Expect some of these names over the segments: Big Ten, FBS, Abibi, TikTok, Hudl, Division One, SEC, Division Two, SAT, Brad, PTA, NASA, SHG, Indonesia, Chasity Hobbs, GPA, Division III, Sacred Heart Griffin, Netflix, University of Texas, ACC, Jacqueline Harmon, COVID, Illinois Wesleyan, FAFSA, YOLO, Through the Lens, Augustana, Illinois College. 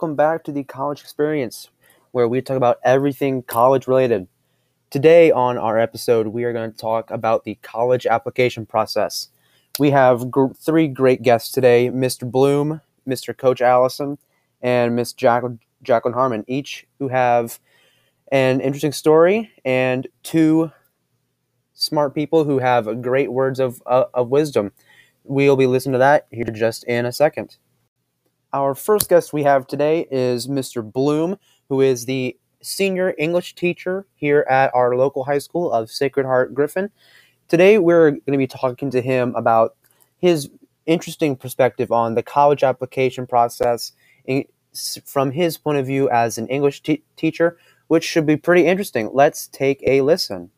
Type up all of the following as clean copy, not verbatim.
welcome back to the College Experience, where we talk about everything college related. Today on our episode, we are going to talk about the college application process. We have three great guests today, Mr. Bloom, Mr. Coach Allison, and Miss Jacqueline Harmon, each who have an interesting story and two smart people who have great words of wisdom. We'll be listening to that here just in a second. Our first guest we have today is Mr. Bloom, who is the senior English teacher here at our local high school of Sacred Heart Griffin. Today we're going to be talking to him about his interesting perspective on the college application process from his point of view as an English teacher, which should be pretty interesting. Let's take a listen.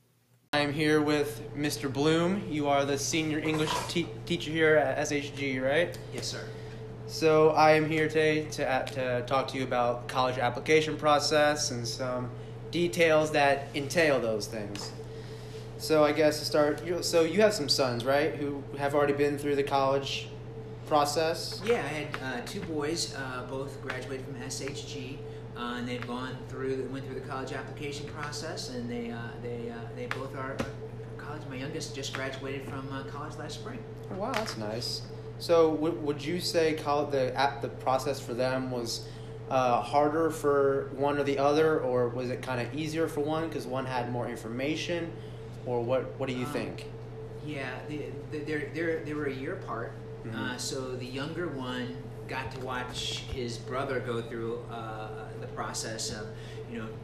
I'm here with Mr. Bloom. You are the senior English teacher here at SHG, right? Yes, sir. So I am here today to talk to you about college application process and some details that entail those things. So I guess to start, so you have some sons, right, who have already been through the college process? Yeah, I had two boys, both graduated from SHG. And they've went through the college application process, and they both are college. My youngest just graduated from college last spring. Oh, wow, that's nice. So would you say the process for them was harder for one or the other, or was it kind of easier for one because one had more information, or what do you think? Yeah, they were a year apart, mm-hmm. So the younger one got to watch his brother go through the process of,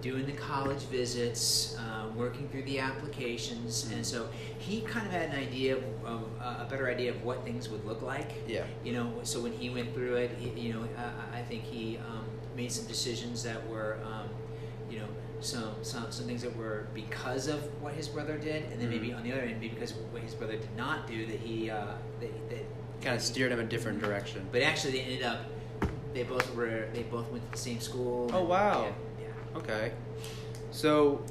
doing the college visits, working through the applications, and so he kind of had an idea of a better idea of what things would look like. Yeah. So when he went through it, I think he made some decisions that were, some things that were because of what his brother did, and then maybe on the other end, maybe because of what his brother did not do, that he that kind of steered him a different direction. But actually, they ended up. They both went to the same school. Oh wow! Yeah. Okay. So,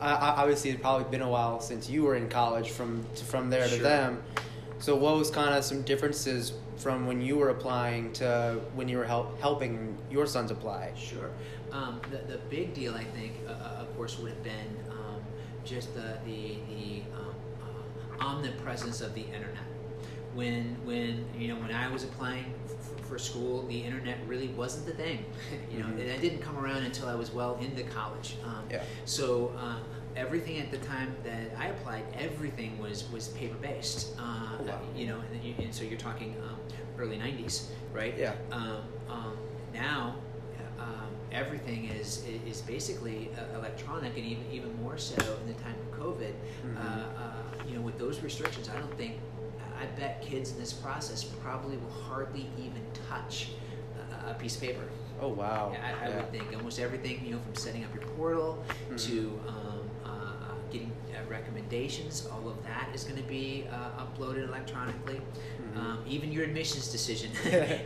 obviously, it's probably been a while since you were in college from there sure. to them. So, what was kind of some differences from when you were applying to when you were helping your sons apply? Sure. The big deal, I think, of course, would have been just the omnipresence of the internet. When I was applying for school, the internet really wasn't the thing, mm-hmm. and that didn't come around until I was well into college. So everything at the time that I applied, everything was paper based. Wow. And so you're talking early '90s, right? Yeah. Now everything is basically electronic, and even more so in the time of COVID. Mm-hmm. With those restrictions, I bet kids in this process probably will hardly even touch a piece of paper. Oh, wow. I would think almost everything, from setting up your portal mm-hmm. to getting recommendations, all of that is going to be uploaded electronically. Mm-hmm. Even your admissions decision,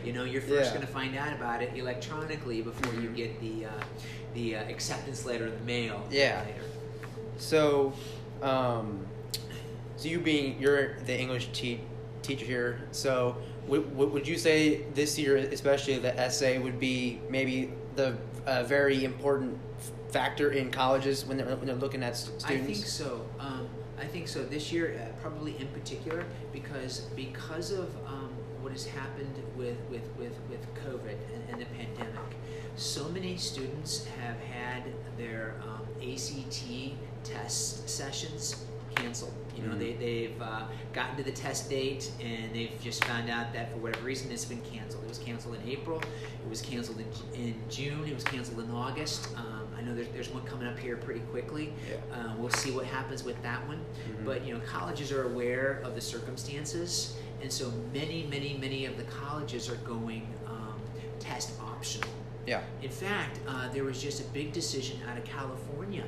you're first going to find out about it electronically before mm-hmm. you get the acceptance letter in the mail. Yeah. Later. So... So you're the English teacher here, so would you say this year, especially the essay, would be maybe the very important factor in colleges when they're looking at students? I think so. I think so. This year, probably in particular, because of what has happened with COVID and the pandemic, so many students have had their ACT test sessions canceled. Mm-hmm. They've gotten to the test date and they've just found out that for whatever reason it's been canceled. It was canceled in April. It was canceled in June. It was canceled in August. I know there's one coming up here pretty quickly. Yeah. We'll see what happens with that one. Mm-hmm. But colleges are aware of the circumstances, and so many of the colleges are going test optional. Yeah. In fact, there was just a big decision out of California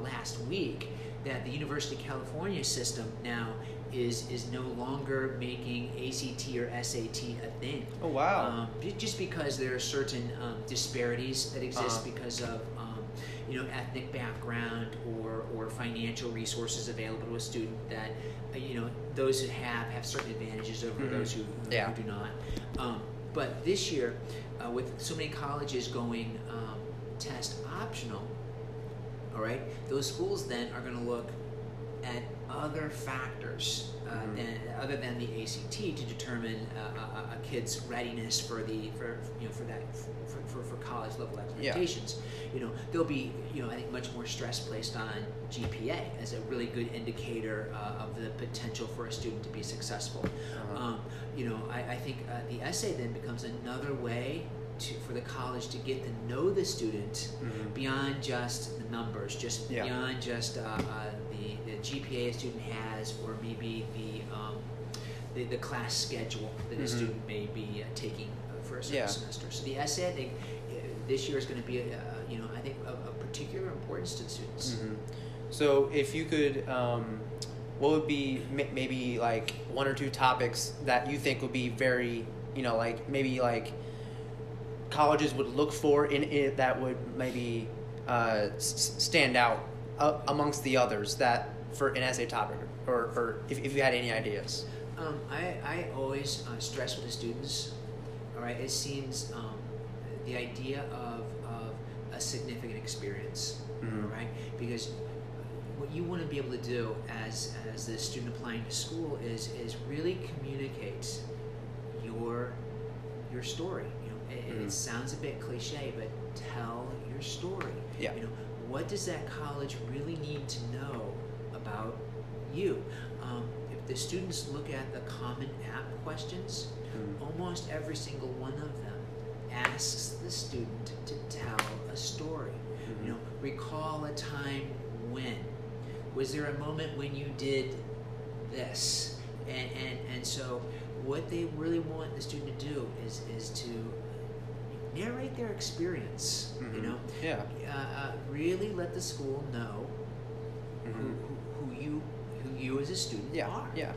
last week that the University of California system now is no longer making ACT or SAT a thing. Oh, wow. Just because there are certain disparities that exist because of ethnic background or financial resources available to a student that, those who have certain advantages over mm-hmm. those who do not. But this year, with so many colleges going test optional, all right, those schools then are going to look at other factors other than the ACT to determine a kid's readiness for college level expectations. Yeah. You know, there'll be, you know, I think much more stress placed on GPA as a really good indicator of the potential for a student to be successful. Uh-huh. You know, I think the essay then becomes another way for the college to get to know the student beyond just the numbers, just beyond just the GPA a student has, or maybe the class schedule that a student may be taking for a certain semester. So the essay, I think, this year is going to be, you know, I think of particular importance to the students. Mm-hmm. So if you could, what would be maybe like one or two topics that you think would be very, you know, like maybe like colleges would look for in it that would maybe stand out amongst the others, that for an essay topic, or if you had any ideas? I always stress with the students, all right, it seems the idea of a significant experience, all right, because what you want to be able to do as the student applying to school is really communicate your story. It sounds a bit cliche, but tell your story. Yeah. You know, what does that college really need to know about you? If the students look at the Common App questions, almost every single one of them asks the student to tell a story. You know, recall a time when. Was there a moment when you did this? And so what they really want the student to do is to narrate their experience, you know? Yeah. Really let the school know who you as a student are. Yeah.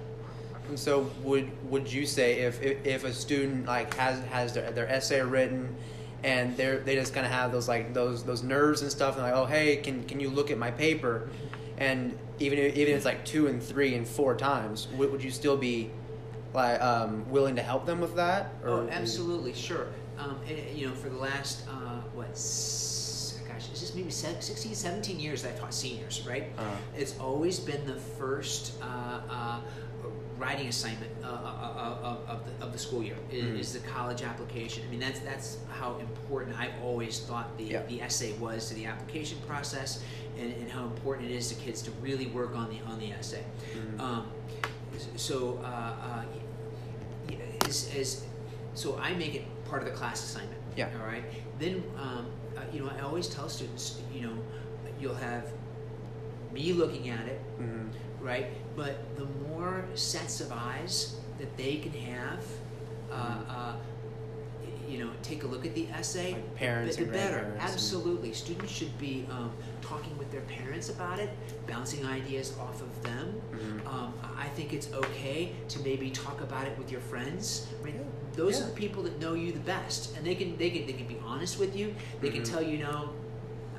And so would you say if a student like has their essay written and they just kind of have those like those nerves and stuff, and like, oh hey, can you look at my paper? And even if it's like 2 and 3 and 4 times, would you still be like willing to help them with that? Or oh, absolutely, sure. And, you know, for the last, 16, 17 years that I've taught seniors, right? Uh-huh. It's always been the first writing assignment of the school year is the college application. I mean, that's how important I've always thought the essay was to the application process, and how important it is to kids to really work on the essay. So I make it part of the class assignment. Yeah. All right. Then, you know, I always tell students, you know, you'll have me looking at it, right? But the more sets of eyes that they can have, you know, take a look at the essay. Like parents, the better. Absolutely, students should be talking with their parents about it, bouncing ideas off of them. I think it's okay to maybe talk about it with your friends. I mean, those are the people that know you the best, and they can be honest with you. They can tell you, no,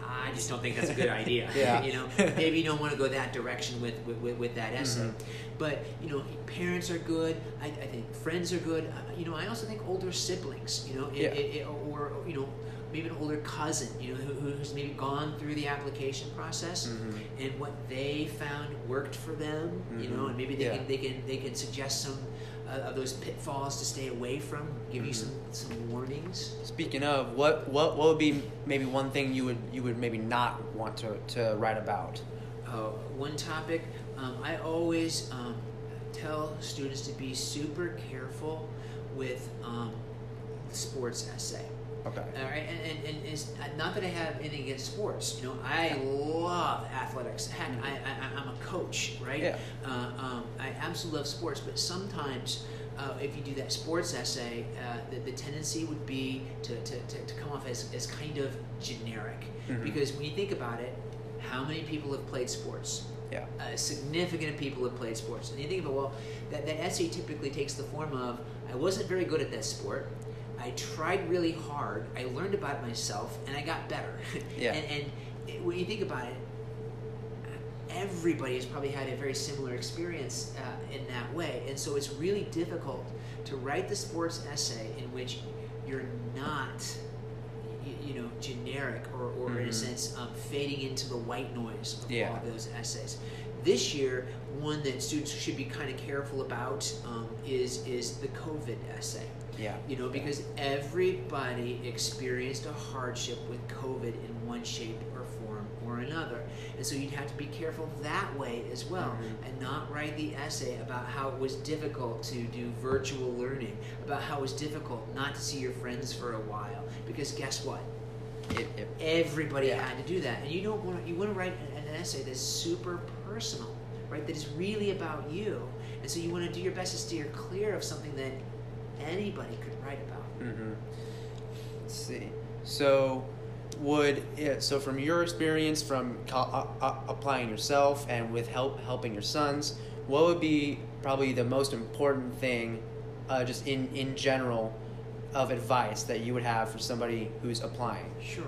I just don't think that's a good idea. You know, maybe you don't want to go that direction with that essay. But you know, parents are good. I think friends are good. You know, I also think older siblings. You know, or you know, maybe an older cousin. You know, who's maybe gone through the application process and what they found worked for them. You know, and maybe they can suggest some of those pitfalls to stay away from, give you some warnings. Speaking of, what would be maybe one thing you would maybe not want to write about? One topic, I always tell students to be super careful with the sports essay. Okay. All right, and it's not that I have anything against sports. You know, I love athletics. Heck, I'm a coach, right? Yeah. I absolutely love sports, but sometimes if you do that sports essay, the tendency would be to come off as kind of generic. Because when you think about it, how many people have played sports? Yeah. Significant people have played sports. And you think about, well, that essay typically takes the form of, I wasn't very good at that sport. I tried really hard, I learned about it myself, and I got better. And when you think about it, everybody has probably had a very similar experience in that way. And so it's really difficult to write the sports essay in which you're not, you know, generic or in a sense fading into the white noise of all those essays. This year, one that students should be kind of careful about is the COVID essay. Yeah. You know, because everybody experienced a hardship with COVID in one shape or form or another. And so you'd have to be careful that way as well, and not write the essay about how it was difficult to do virtual learning, about how it was difficult not to see your friends for a while, because guess what? Everybody had to do that. And you don't want to, you want to write an essay that's super personal, right? That is really about you. And so you want to do your best to steer clear of something that anybody could write about. Let's see. So so from your experience, from applying yourself and with helping your sons, what would be probably the most important thing, just in general, of advice that you would have for somebody who's applying? Sure,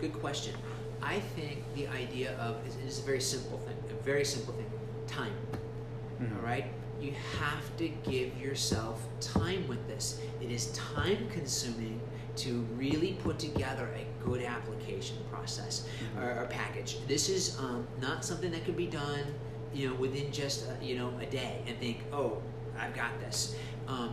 good question. I think the idea of is a very simple thing. A very simple thing: time. All right. You have to give yourself time with this. It is time-consuming to really put together a good application process or package. This is not something that can be done, you know, within just a day and think, oh, I've got this.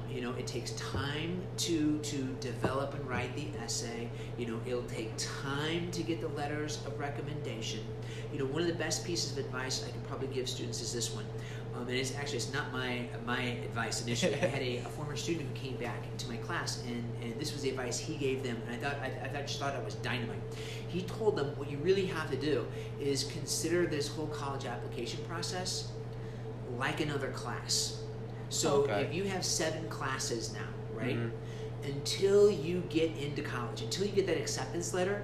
You know, it takes time to develop and write the essay. You know, it'll take time to get the letters of recommendation. You know, one of the best pieces of advice I could probably give students is this one. And it's not my advice initially. I had a former student who came back into my class, and this was the advice he gave them, and I just thought I was dynamite. He told them what you really have to do is consider this whole college application process like another class. So if you have 7 classes now, right? Until you get into college, until you get that acceptance letter,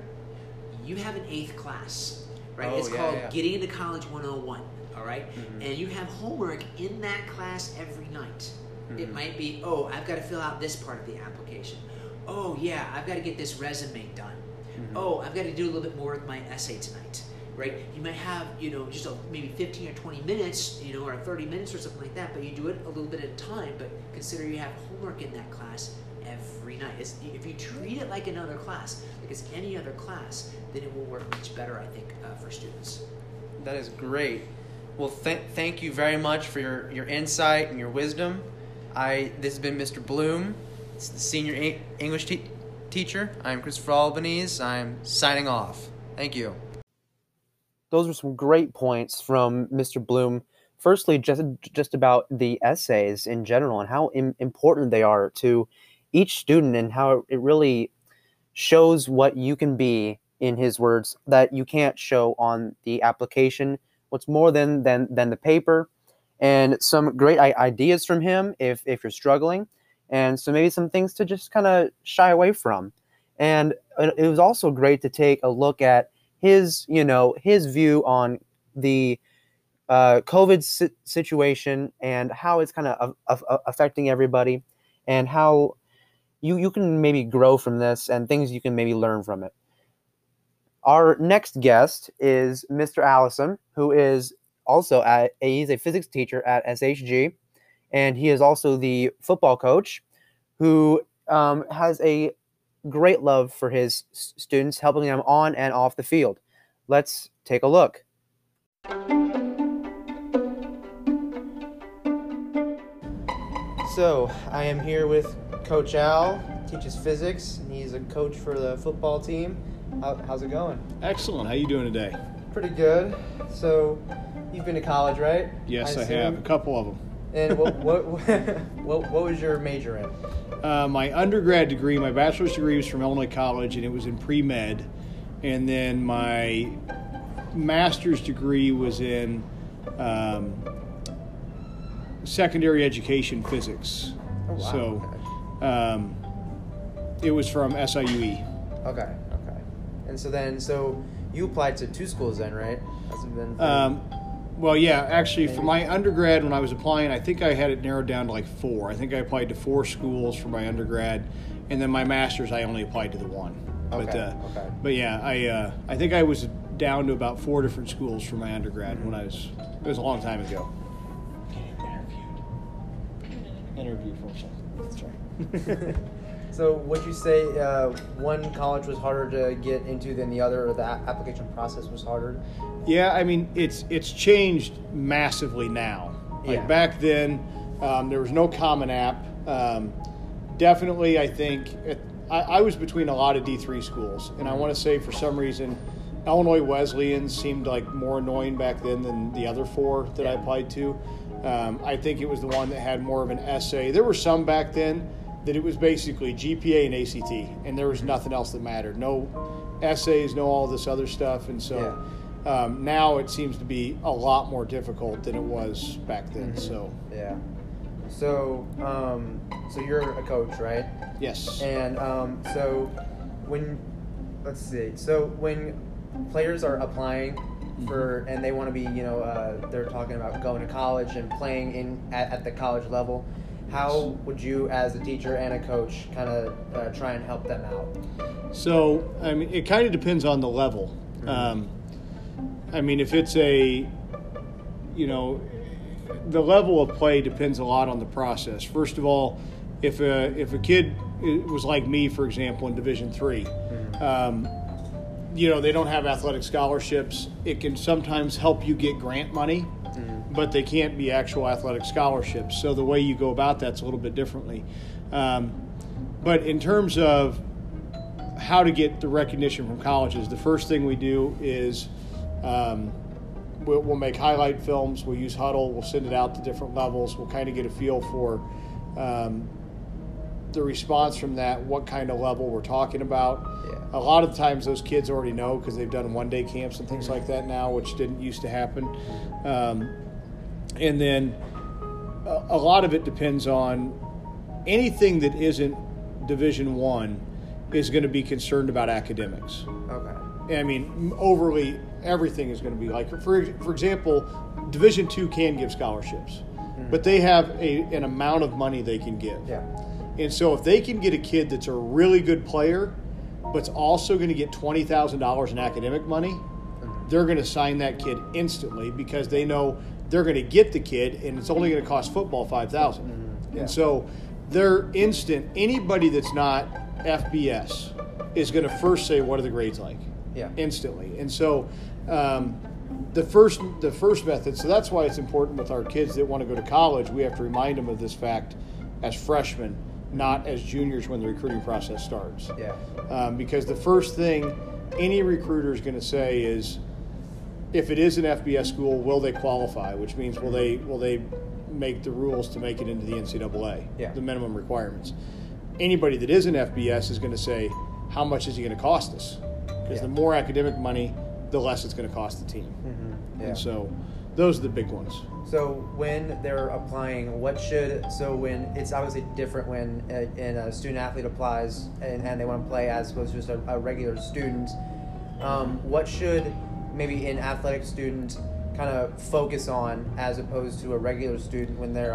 you have an 8th class, right? It's called Getting Into College 101. All right, and you have homework in that class every night. It might be, oh, I've got to fill out this part of the application. Oh, yeah, I've got to get this resume done. Oh, I've got to do a little bit more with my essay tonight. Right? You might have, you know, just maybe 15 or 20 minutes, you know, or 30 minutes or something like that. But you do it a little bit at a time. But consider you have homework in that class every night. It's, if you treat it like another class, like it's any other class, then it will work much better, I think, for students. That is great. Well, thank you very much for your insight and your wisdom. This has been Mr. Bloom, senior English teacher. I'm Christopher Albanese. I'm signing off. Thank you. Those were some great points from Mr. Bloom. Firstly, just about the essays in general and how important they are to each student, and how it really shows what you can be, in his words, that you can't show on the application. What's more than the paper, and some great ideas from him if you're struggling, and so maybe some things to just kind of shy away from. And it was also great to take a look at his view on the COVID situation and how it's kind of affecting everybody, and how you can maybe grow from this and things you can maybe learn from it. Our next guest is Mr. Allison, who is also he's a physics teacher at SHG, and he is also the football coach, who has a great love for his students, helping them on and off the field. Let's take a look. So I am here with Coach Al, teaches physics, and he's a coach for the football team. How's it going? Excellent. How you doing today? Pretty good. So, you've been to college, right? Yes, I have. A couple of them. And what was your major in? My undergrad degree, my bachelor's degree, was from Illinois College, and it was in pre-med. And then my master's degree was in secondary education physics. Oh, wow. So, it was from SIUE. Okay. And so you applied to 2 schools then, right? Hasn't been for my undergrad, when I was applying, I think I had it narrowed down to like 4. I think I applied to 4 schools for my undergrad, and then my master's I only applied to the one. Okay. But yeah, I think I was down to about 4 different schools for my undergrad when I was. It was a long time ago. Getting interviewed for something. That's right. So would you say one college was harder to get into than the other, or the application process was harder? Yeah, I mean, it's changed massively now. Like back then, there was no Common App. Definitely, I think I was between a lot of D3 schools, and I want to say for some reason, Illinois Wesleyan seemed like more annoying back then than the other four that I applied to. I think it was the one that had more of an essay. There were some back then that it was basically GPA and ACT, and there was nothing else that mattered. No essays, no all this other stuff, and so now it seems to be a lot more difficult than it was back then. So So you're a coach, right? Yes. And so when players are applying for, and they want to be, they're talking about going to college and playing at the college level, how would you, as a teacher and a coach, kind of try and help them out? So, I mean, it kind of depends on the level. I mean, if it's the level of play depends a lot on the process. First of all, if a kid was like me, for example, in Division III, they don't have athletic scholarships. It can sometimes help you get grant money, but they can't be actual athletic scholarships. So the way you go about that's a little bit differently. But in terms of how to get the recognition from colleges, the first thing we do is we'll make highlight films, we'll use Hudl, we'll send it out to different levels, we'll kind of get a feel for the response from that, what kind of level we're talking about. A lot of the times those kids already know because they've done one-day camps and things like that now, which didn't used to happen. And then a lot of it depends on anything that isn't Division One is going to be concerned about academics. Okay. I mean, overly everything is going to be like, for example, Division Two can give scholarships, but they have an amount of money they can give. Yeah. And so if they can get a kid that's a really good player, but's also going to get $20,000 in academic money, they're going to sign that kid instantly because they know they're going to get the kid, and it's only going to cost football $5,000. And so they're instant. Anybody that's not FBS is going to first say, what are the grades like? Instantly. And so the first method, so that's why it's important with our kids that want to go to college, we have to remind them of this fact as freshmen, not as juniors when the recruiting process starts. Because the first thing any recruiter is going to say is, if it is an FBS school, will they qualify? Which means will they make the rules to make it into the NCAA, the minimum requirements. Anybody that is an FBS is going to say, how much is it going to cost us? Because the more academic money, the less it's going to cost the team. And so those are the big ones. So when they're applying, when it's obviously different when a student athlete applies and they want to play as opposed to just a regular student, what should maybe an athletic student kind of focus on as opposed to a regular student when they're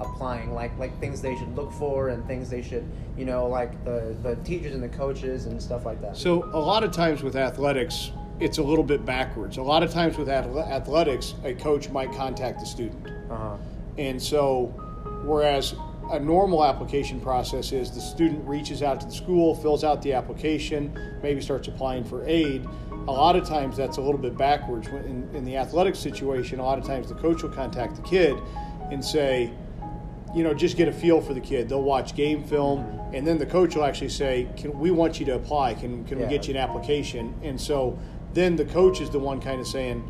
applying, like things they should look for and things they should, like the teachers and the coaches and stuff like that? So a lot of times with athletics, it's a little bit backwards. A lot of times with athletics, a coach might contact the student. And so, whereas a normal application process is the student reaches out to the school, fills out the application, maybe starts applying for aid, a lot of times that's a little bit backwards. In the athletic situation, a lot of times the coach will contact the kid and say, just get a feel for the kid. They'll watch game film, and then the coach will actually say, we want you to apply. Can we get you an application? And so then the coach is the one kind of saying,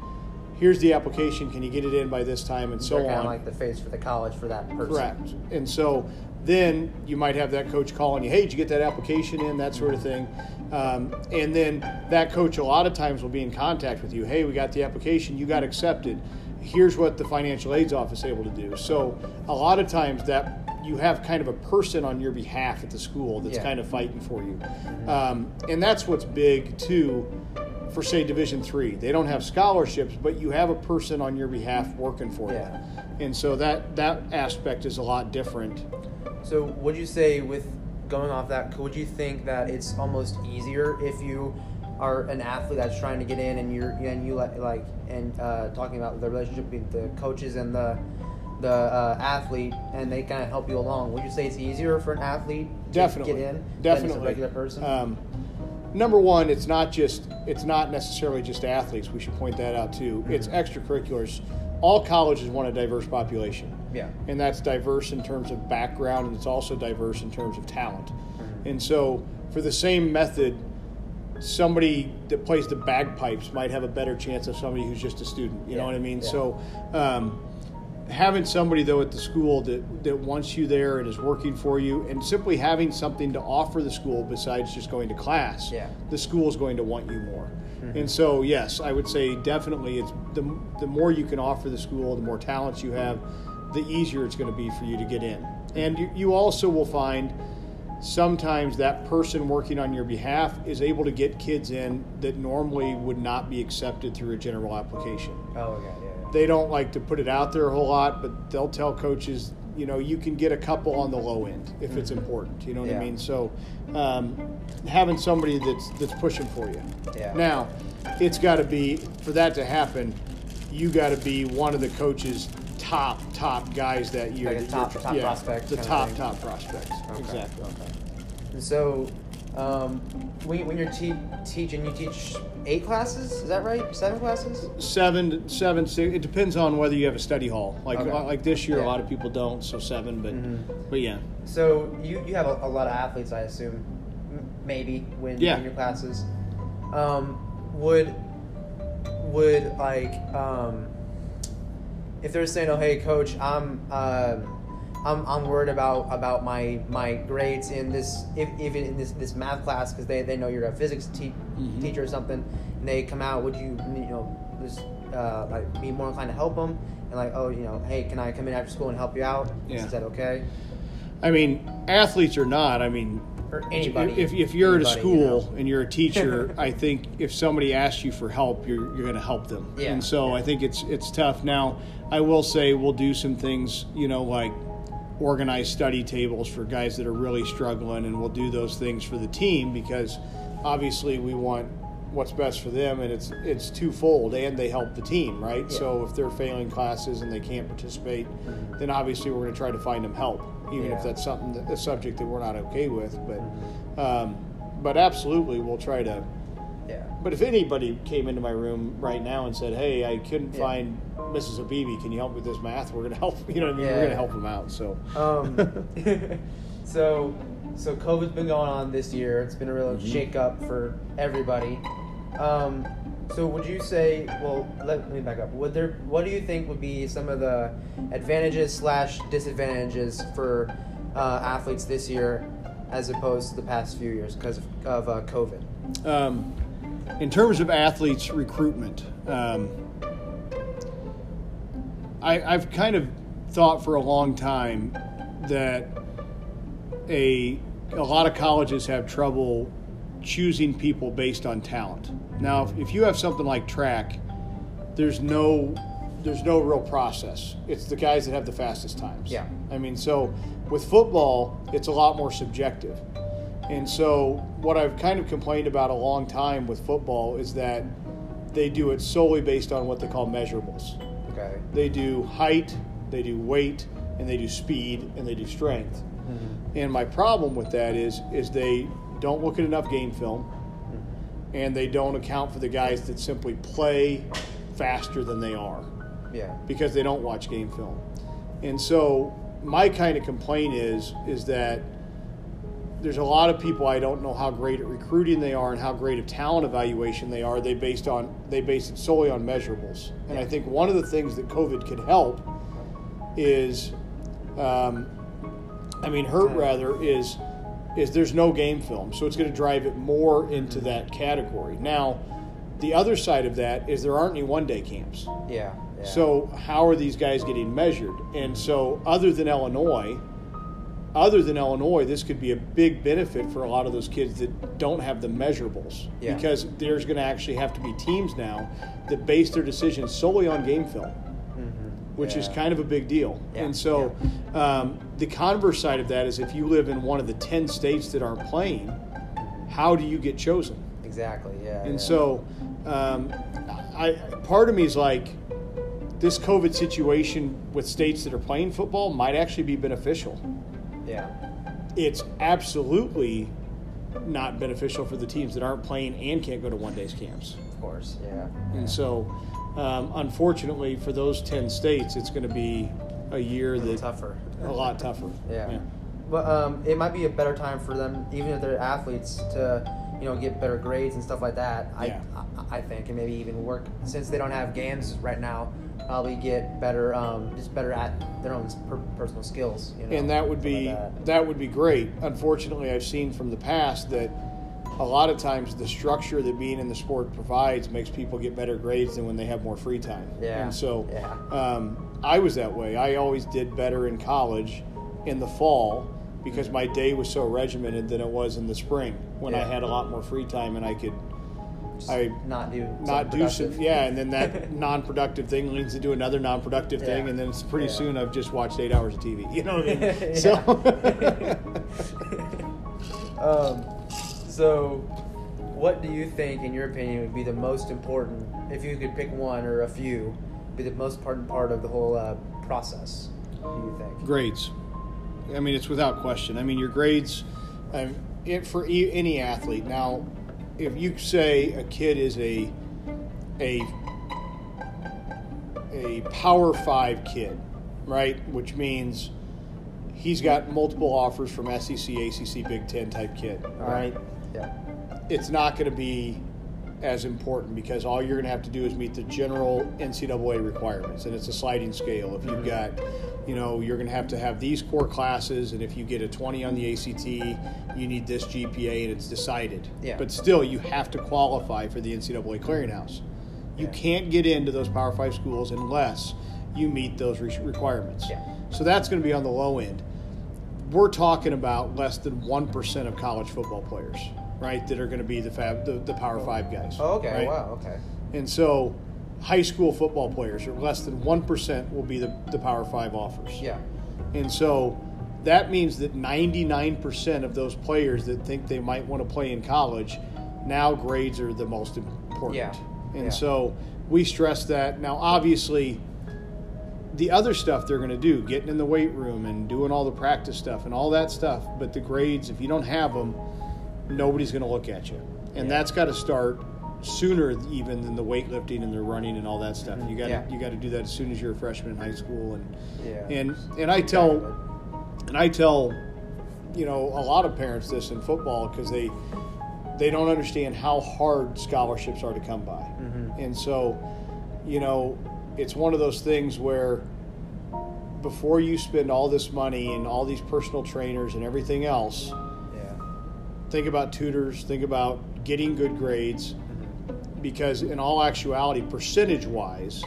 here's the application, can you get it in by this time, and so on. They're kind of like the face for the college for that person. Correct. And so then you might have that coach calling you, hey, did you get that application in, that sort of thing. And then that coach a lot of times will be in contact with you, hey, we got the application, you got accepted. Here's what the financial aids office is able to do. So a lot of times that you have kind of a person on your behalf at the school that's kind of fighting for you. And that's what's big, too, for, say, Division III. They don't have scholarships, but you have a person on your behalf working for you. And so that aspect is a lot different. So would you say, with going off that, would you think that it's almost easier if you are an athlete that's trying to get in, and you talking about the relationship between the coaches and the the athlete, and they kind of help you along. Would you say it's easier for an athlete to get in than a regular person? Number one, it's not necessarily just athletes. We should point that out too. Mm-hmm. It's extracurriculars. All colleges want a diverse population. Yeah. And that's diverse in terms of background, and it's also diverse in terms of talent. Mm-hmm. And so for the same method, somebody that plays the bagpipes might have a better chance of somebody who's just a student. You know what I mean? Yeah. So having somebody, though, at the school that wants you there and is working for you, and simply having something to offer the school besides just going to class, the school is going to want you more. Mm-hmm. And so, yes, I would say definitely it's the more you can offer the school, the more talents you have, the easier it's going to be for you to get in. And you also will find sometimes that person working on your behalf is able to get kids in that normally would not be accepted through a general application. Oh, okay, yeah. They don't like to put it out there a whole lot, but they'll tell coaches, you can get a couple on the low end if it's important. You know what I mean? So having somebody that's pushing for you. Yeah. Now, it's got to be, for that to happen, you got to be one of the coaches' top guys that year. Like top prospect. The top prospects. Okay. Exactly. Okay. And so, when you're teaching, you teach 8 classes. Is that right? 7 classes? 7. 6, it depends on whether you have a study hall. Like this year, a lot of people don't. So 7, but but yeah. So you have a lot of athletes, I assume, maybe in your classes. If they're saying, "Oh, hey, coach, I'm worried about my grades in this, even in this math class, because they know you're a physics teacher or something, and they come out. Would you be more inclined to help them? And hey, can I come in after school and help you out? Yeah. Is that okay? I mean, athletes or not, or anybody. If you're at a school and you're a teacher, I think if somebody asks you for help, you're going to help them. Yeah. And so I think it's tough. Now, I will say we'll do some things, like organize study tables for guys that are really struggling, and we'll do those things for the team because obviously we want what's best for them, and it's twofold, and they help the team, right? Yeah. So if they're failing classes and they can't participate, then obviously we're going to try to find them help, even if that's a subject that we're not okay with. But but absolutely we'll try to. Yeah. But if anybody came into my room right now and said, "Hey, I couldn't find Mrs. Abibi, can you help with this math?" We're going to help. You know what I mean? We're going to help them out. So. So COVID's been going on this year. It's been a real shakeup for everybody. So would you say, let me back up. What do you think would be some of the advantages / disadvantages for athletes this year as opposed to the past few years because of COVID? In terms of athletes recruitment, I've kind of thought for a long time that a lot of colleges have trouble choosing people based on talent. Now, if you have something like track, there's no real process. It's the guys that have the fastest times. Yeah. I mean, so with football, it's a lot more subjective. And so what I've kind of complained about a long time with football is that they do it solely based on what they call measurables. Okay. They do height, they do weight, and they do speed, and they do strength. Mm-hmm. And my problem with that is they don't look at enough game film, and they don't account for the guys that simply play faster than they are, because they don't watch game film. And so my kind of complaint is that there's a lot of people I don't know how great at recruiting they are and how great of talent evaluation they are. They base it solely on measurables. And I think one of the things that COVID could help is is there's no game film, so it's going to drive it more into that category. Now, the other side of that is there aren't any one-day camps. Yeah. So how are these guys getting measured? And so other than Illinois, this could be a big benefit for a lot of those kids that don't have the measurables, because there's going to actually have to be teams now that base their decisions solely on game film, which is kind of a big deal. Yeah. And so the converse side of that is if you live in one of the 10 states that aren't playing, how do you get chosen? Exactly, yeah. And so part of me is like, this COVID situation with states that are playing football might actually be beneficial. Yeah. It's absolutely not beneficial for the teams that aren't playing and can't go to one-day camps. Of course, yeah. And so, unfortunately, for those 10 states, it's going to be a year that's tougher. A lot tougher. Yeah. Yeah. But it might be a better time for them, even if they're athletes, to get better grades and stuff like that. Yeah. I think, and maybe even work, since they don't have games right now, probably get better, just better at their own personal skills. And that would be like that would be great. Unfortunately, I've seen from the past that a lot of times the structure that being in the sport provides makes people get better grades than when they have more free time. Yeah. And so I was that way. I always did better in college in the fall because my day was so regimented than it was in the spring when I had a lot more free time and I could not do some, and then that non-productive thing leads into another non-productive thing, and then it's pretty soon I've just watched 8 hours of TV. You know what I mean? So what do you think, in your opinion, would be the most important, if you could pick one or a few, be the most important part of the whole process, do you think? Grades. I mean, it's without question. I mean, your grades, for any athlete. Now, if you say a kid is a Power 5 kid, right, which means he's got multiple offers from SEC, ACC, Big Ten type kid, right? Yeah. It's not going to be as important because all you're going to have to do is meet the general NCAA requirements, and it's a sliding scale. If you've got, you're going to have these core classes, and if you get a 20 on the ACT, you need this GPA, and it's decided. Yeah. But still, you have to qualify for the NCAA clearinghouse. You can't get into those Power 5 schools unless you meet those requirements. Yeah. So that's going to be on the low end. We're talking about less than 1% of college football players, right, that are going to be the Power 5 guys. Oh, okay. Right? Wow, okay. And so high school football players, or less than 1% will be the Power 5 offers. Yeah. And so that means that 99% of those players that think they might want to play in college, now grades are the most important. Yeah. And so we stress that. Now, obviously, the other stuff they're going to do, getting in the weight room and doing all the practice stuff and all that stuff, but the grades, if you don't have them, nobody's going to look at you. And that's got to start sooner even than the weightlifting and the running and all that stuff. Mm-hmm. You got to do that as soon as you're a freshman in high school. And I tell a lot of parents this in football because they don't understand how hard scholarships are to come by. Mm-hmm. And so it's one of those things where before you spend all this money and all these personal trainers and everything else, think about tutors, think about getting good grades, because in all actuality, percentage-wise,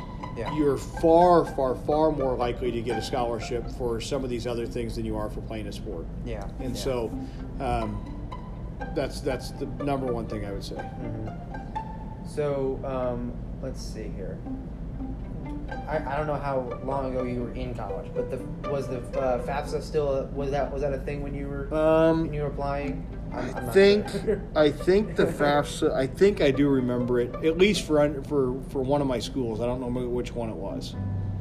you're far, far, far more likely to get a scholarship for some of these other things than you are for playing a sport. Yeah. And so that's the number one thing I would say. Mm-hmm. So let's see here. I don't know how long ago you were in college, but was the FAFSA still was that a thing when you were when you were applying? I'm not sure. I think the FAFSA. I think I do remember it, at least for one of my schools. I don't know which one it was.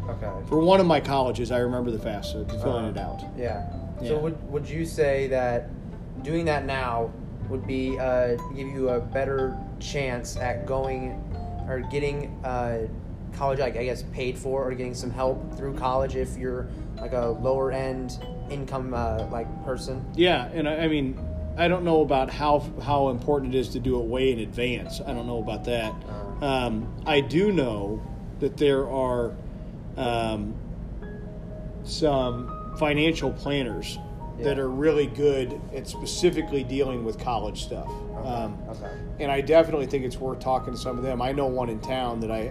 Okay. For one of my colleges, I remember the FAFSA filling it out. Yeah. So would you say that doing that now would be give you a better chance at going or getting college, I guess, paid for, or getting some help through college if you're like a lower end income person? Yeah, and I mean, I don't know about how important it is to do it way in advance. I don't know about that. I do know that there are some financial planners that are really good at specifically dealing with college stuff. Okay. And I definitely think it's worth talking to some of them. I know one in town that I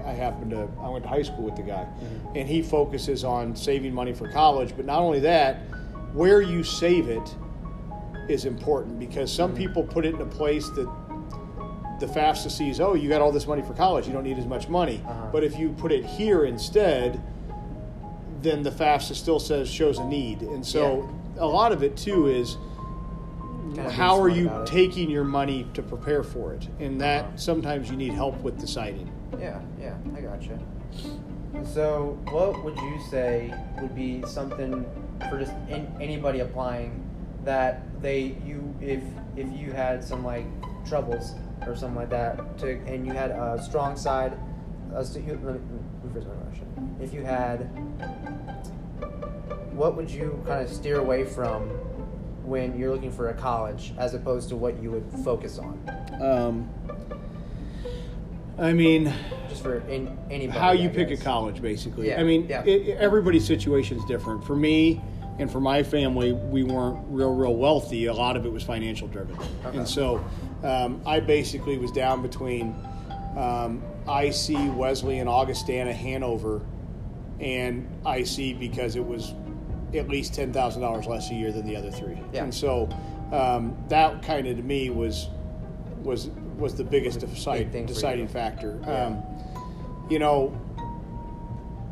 went to high school with the guy, and he focuses on saving money for college. But not only that, where you save it is important, because some people put it in a place that the FAFSA sees, oh, you got all this money for college, you don't need as much money. But if you put it here instead, then the FAFSA still shows a need. And so a lot of it too is how are you taking your money to prepare for it, and that sometimes you need help with deciding. Yeah, I gotcha. So what would you say would be something for just anybody applying that if you had some like troubles or something like that and you had a strong side, let me phrase my question. If you had, what would you kind of steer away from when you're looking for a college as opposed to what you would focus on? I mean, just for anybody, how you pick a college, basically. Yeah. I mean, yeah. Everybody's situation is different. For me and for my family, we weren't real wealthy. A lot of it was financial driven. Okay. And so I basically was down between IC, Wesleyan, Augustana, Hanover, and IC because it was at least $10,000 less a year than the other three. Yeah. And so that kind of, to me, was the biggest deciding factor. Yeah. You know,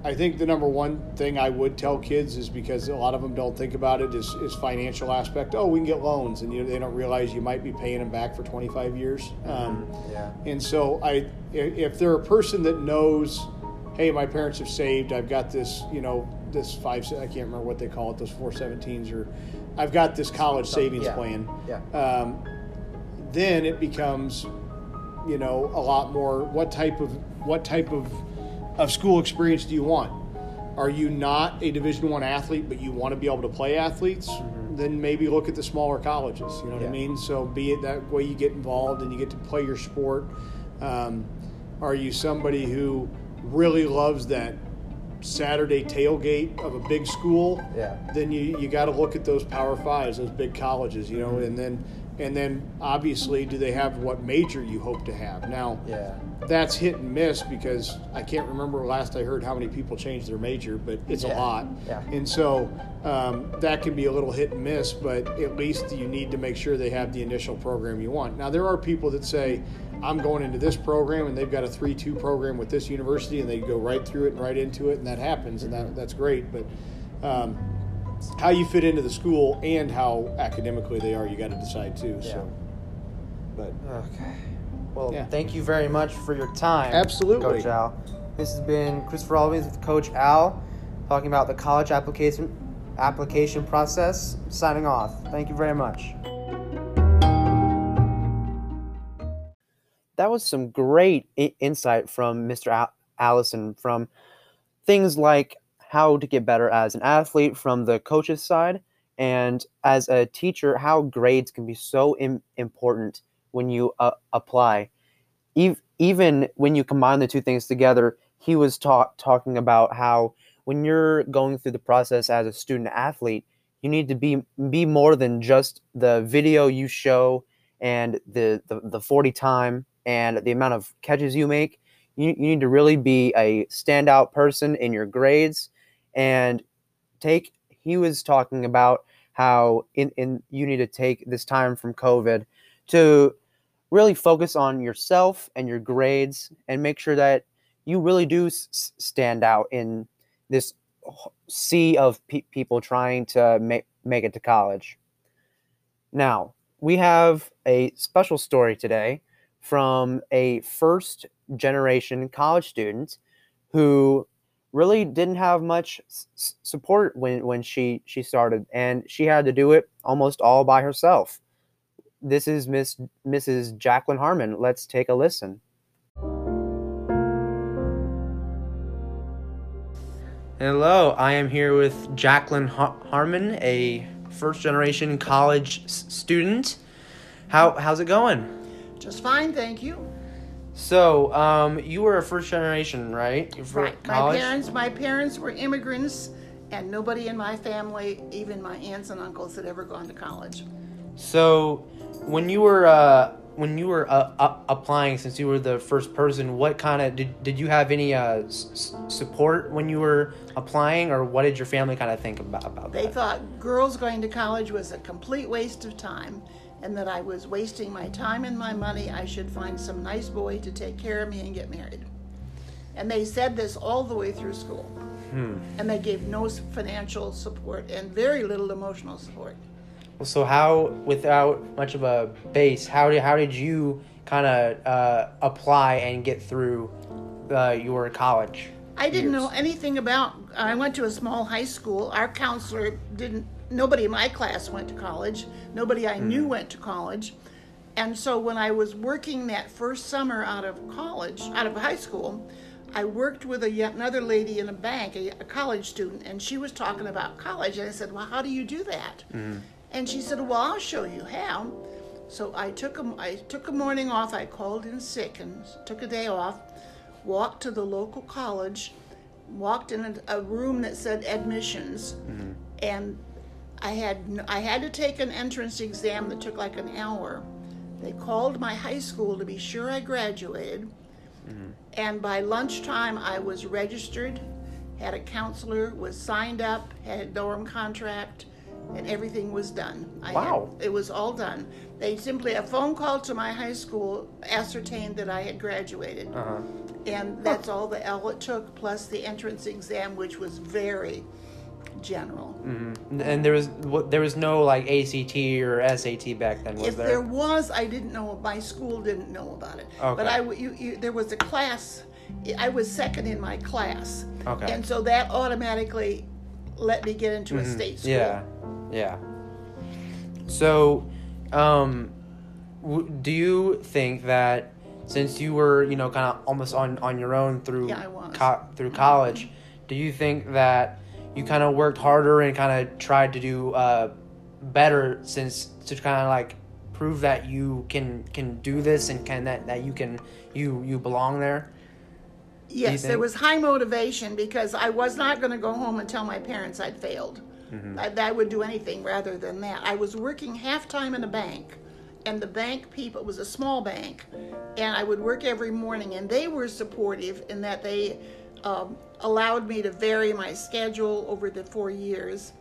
I think the number one thing I would tell kids is, because a lot of them don't think about it, is financial aspect. Oh, we can get loans, and they don't realize you might be paying them back for 25 years. Yeah. And so if they're a person that knows, hey, my parents have saved, I've got this, you know, this five, I can't remember what they call it, those 417s, or I've got this college savings plan. Yeah. Then it becomes, you know, a lot more what type of school experience do you want? Are you not a Division I athlete, but you want to be able to play athletes? Mm-hmm. Then maybe look at the smaller colleges, you know what I mean? So be it that way you get involved and you get to play your sport. Are you somebody who really loves that Saturday tailgate of a big school? Yeah. Then you got to look at those Power Fives, those big colleges, you know, mm-hmm. And then obviously, do they have what major you hope to have? Now, that's hit and miss, because I can't remember last I heard how many people change their major, but it's a lot. Yeah. And so that can be a little hit and miss, but at least you need to make sure they have the initial program you want. Now, there are people that say, I'm going into this program, and they've got a 3-2 program with this university, and they go right through it and right into it, and that happens, and that's great. But how you fit into the school and how academically they are, you got to decide too. Yeah. So, but okay. Well, thank you very much for your time. Absolutely, Coach Al. This has been Christopher Always with Coach Al, talking about the college application process. Signing off. Thank you very much. That was some great insight from Mr. Allison, from things like how to get better as an athlete from the coach's side, and as a teacher, how grades can be so important when you apply. Even when you combine the two things together, he was talking about how when you're going through the process as a student athlete, you need to be more than just the video you show and the 40 time and the amount of catches you make. You need to really be a standout person in your grades. And he was talking about how you need to take this time from COVID to really focus on yourself and your grades and make sure that you really do stand out in this sea of people trying to make it to college. Now, we have a special story today from a first generation college student who really didn't have much support when she started, and she had to do it almost all by herself. This is Mrs. Jacqueline Harmon. Let's take a listen. Hello, I am here with Jacqueline Harmon, a first-generation college student. How's it going? Just fine, thank you. So, you were a first generation, right? Right. My parents were immigrants, and nobody in my family, even my aunts and uncles, had ever gone to college. So, when you were applying, since you were the first person, what kind of did you have any support when you were applying, or what did your family kind of think about that? They thought girls going to college was a complete waste of time, and that I was wasting my time and my money. I should find some nice boy to take care of me and get married. And they said this all the way through school. And they gave no financial support and very little emotional support. Well, so how, without much of a base, how did you kind of apply and get through your college? I didn't know anything about, I went to a small high school. Our counselor didn't, nobody in my class went to college. Nobody I knew went to college. And so when I was working that first summer out of college, out of high school, I worked with another lady in a bank, a college student, and she was talking about college. And I said, well, how do you do that? And she said, well, I'll show you how. So I took a morning off. I called in sick and took a day off, walked to the local college, walked in a room that said admissions, and I had to take an entrance exam that took like an hour. They called my high school to be sure I graduated, and by lunchtime I was registered, had a counselor, was signed up, had a dorm contract, and everything was done. It was all done. They simply, a phone call to my high school ascertained that I had graduated. And that's all it took, plus the entrance exam, which was very general. And there was no like ACT or SAT back then, was there? If there was, I didn't know. My school didn't know about it. Okay. But there was a class. I was second in my class. Okay. And so that automatically let me get into a state school. Yeah. So, do you think that since you were, kind of almost on your own through through college, do you think that you kind of worked harder and kind of tried to do better to kind of like prove that you can do this and that you belong there? Yes, there was high motivation because I was not going to go home and tell my parents I'd failed. I would do anything rather than that. I was working half-time in a bank, and the bank people, it was a small bank, and I would work every morning, and they were supportive in that they allowed me to vary my schedule over the 4 years.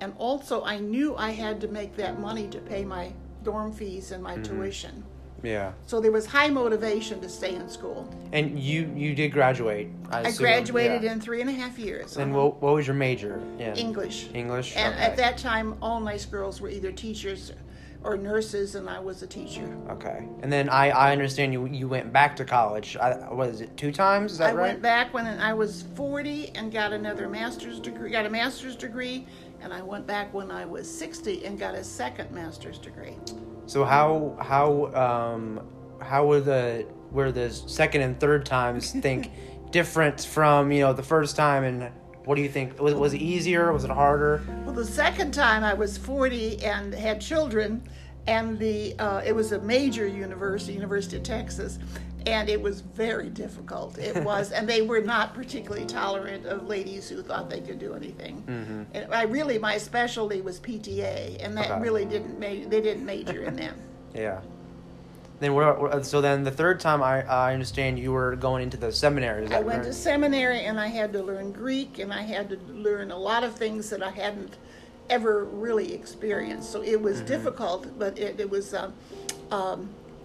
And also, I knew I had to make that money to pay my dorm fees and my tuition. Yeah. So there was high motivation to stay in school. And you did graduate, I assume. Graduated in 3.5 years. And what was your major in? English. And at that time, all nice girls were either teachers or nurses, and I was a teacher. Okay. And then I understand you went back to college. Was it 2 times? Is that right? I went back when I was 40 and got another master's degree. Got a master's degree, and I went back when I was 60 and got a second master's degree. So how were the second and third times think different from the first time, and what do you think? Was it easier? Was it harder? Well, the second time I was 40 and had children, and it was a major university, University of Texas, and it was very difficult. It was, and they were not particularly tolerant of ladies who thought they could do anything. And my specialty was PTA, and that really they didn't major in that. Yeah. Then the third time, I understand you were going into the seminary. I went to seminary, and I had to learn Greek, and I had to learn a lot of things that I hadn't ever really experienced. So it was difficult, but it was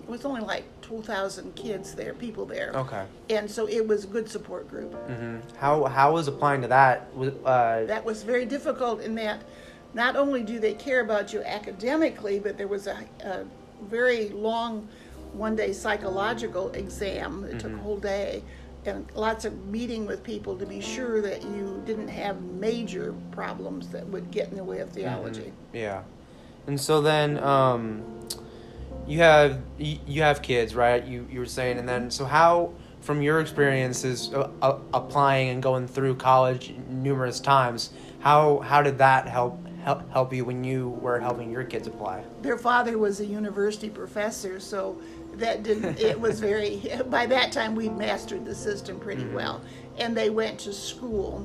it was only like 2,000 kids there, people there. Okay. And so it was a good support group. How was applying to that? That was very difficult in that not only do they care about you academically, but there was a very long one-day psychological exam. It took a whole day, and lots of meeting with people to be sure that you didn't have major problems that would get in the way of theology. Yeah. And so then you have kids, right? You were saying, and then so how, from your experiences applying and going through college numerous times, how did that help you when you were helping your kids apply? Their father was a university professor, so that didn't. It was very. By that time, we'd mastered the system pretty well, and they went to school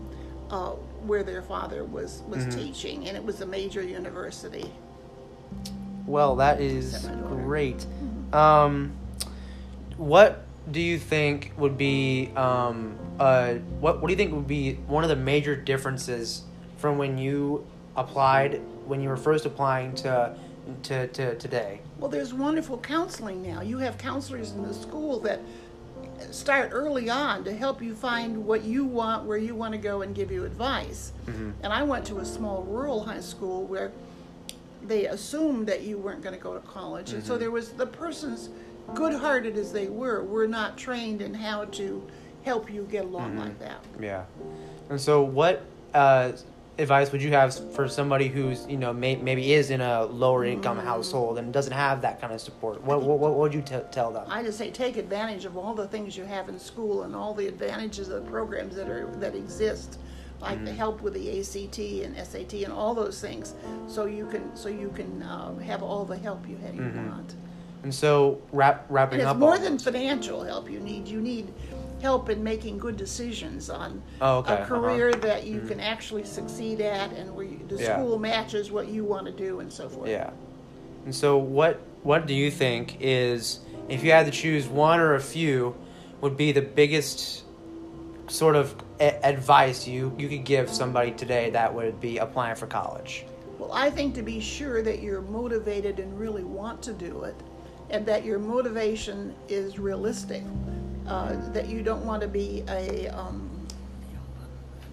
where their father was teaching, and it was a major university. Well, that is great. What do you think would be what do you think would be one of the major differences from when you applied, when you were first applying to today? Well, there's wonderful counseling now. You have counselors in the school that start early on to help you find what you want, where you want to go, and give you advice. And I went to a small rural high school where they assumed that you weren't going to go to college. And so there was the persons, good-hearted as they were not trained in how to help you get along mm-hmm. like that. Yeah. And so what advice would you have for somebody who's, you know, maybe is in a lower income mm-hmm. household and doesn't have that kind of support? What would you tell them? I just say take advantage of all the things you have in school and all the advantages of the programs that exist, like mm-hmm. the help with the ACT and SAT and all those things, so you can have all the help you had mm-hmm. you want. And so wrapping up. It's more than financial help you need. You need help in making good decisions on a career that you mm-hmm. can actually succeed at, and where the school matches what you want to do and so forth. Yeah. And so what do you think is, if you had to choose one or a few, would be the biggest sort of advice you could give somebody today that would be applying for college? Well, I think to be sure that you're motivated and really want to do it, and that your motivation is realistic, that you don't want to be a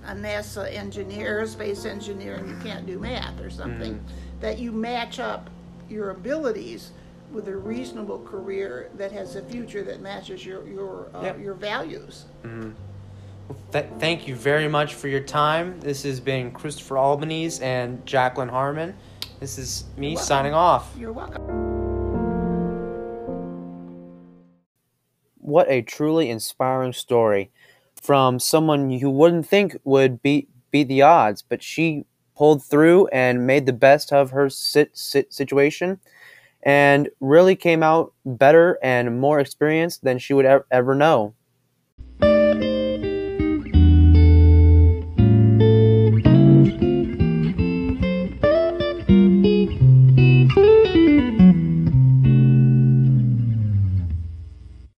NASA engineer, space engineer, and you can't do math or something, mm-hmm. that you match up your abilities with a reasonable career that has a future that matches your values. Mm-hmm. Well, thank you very much for your time. This has been Christopher Albanese and Jacqueline Harmon. This is me signing off. You're welcome. What a truly inspiring story from someone you wouldn't think would beat the odds, but she pulled through and made the best of her situation and really came out better and more experienced than she would ever know.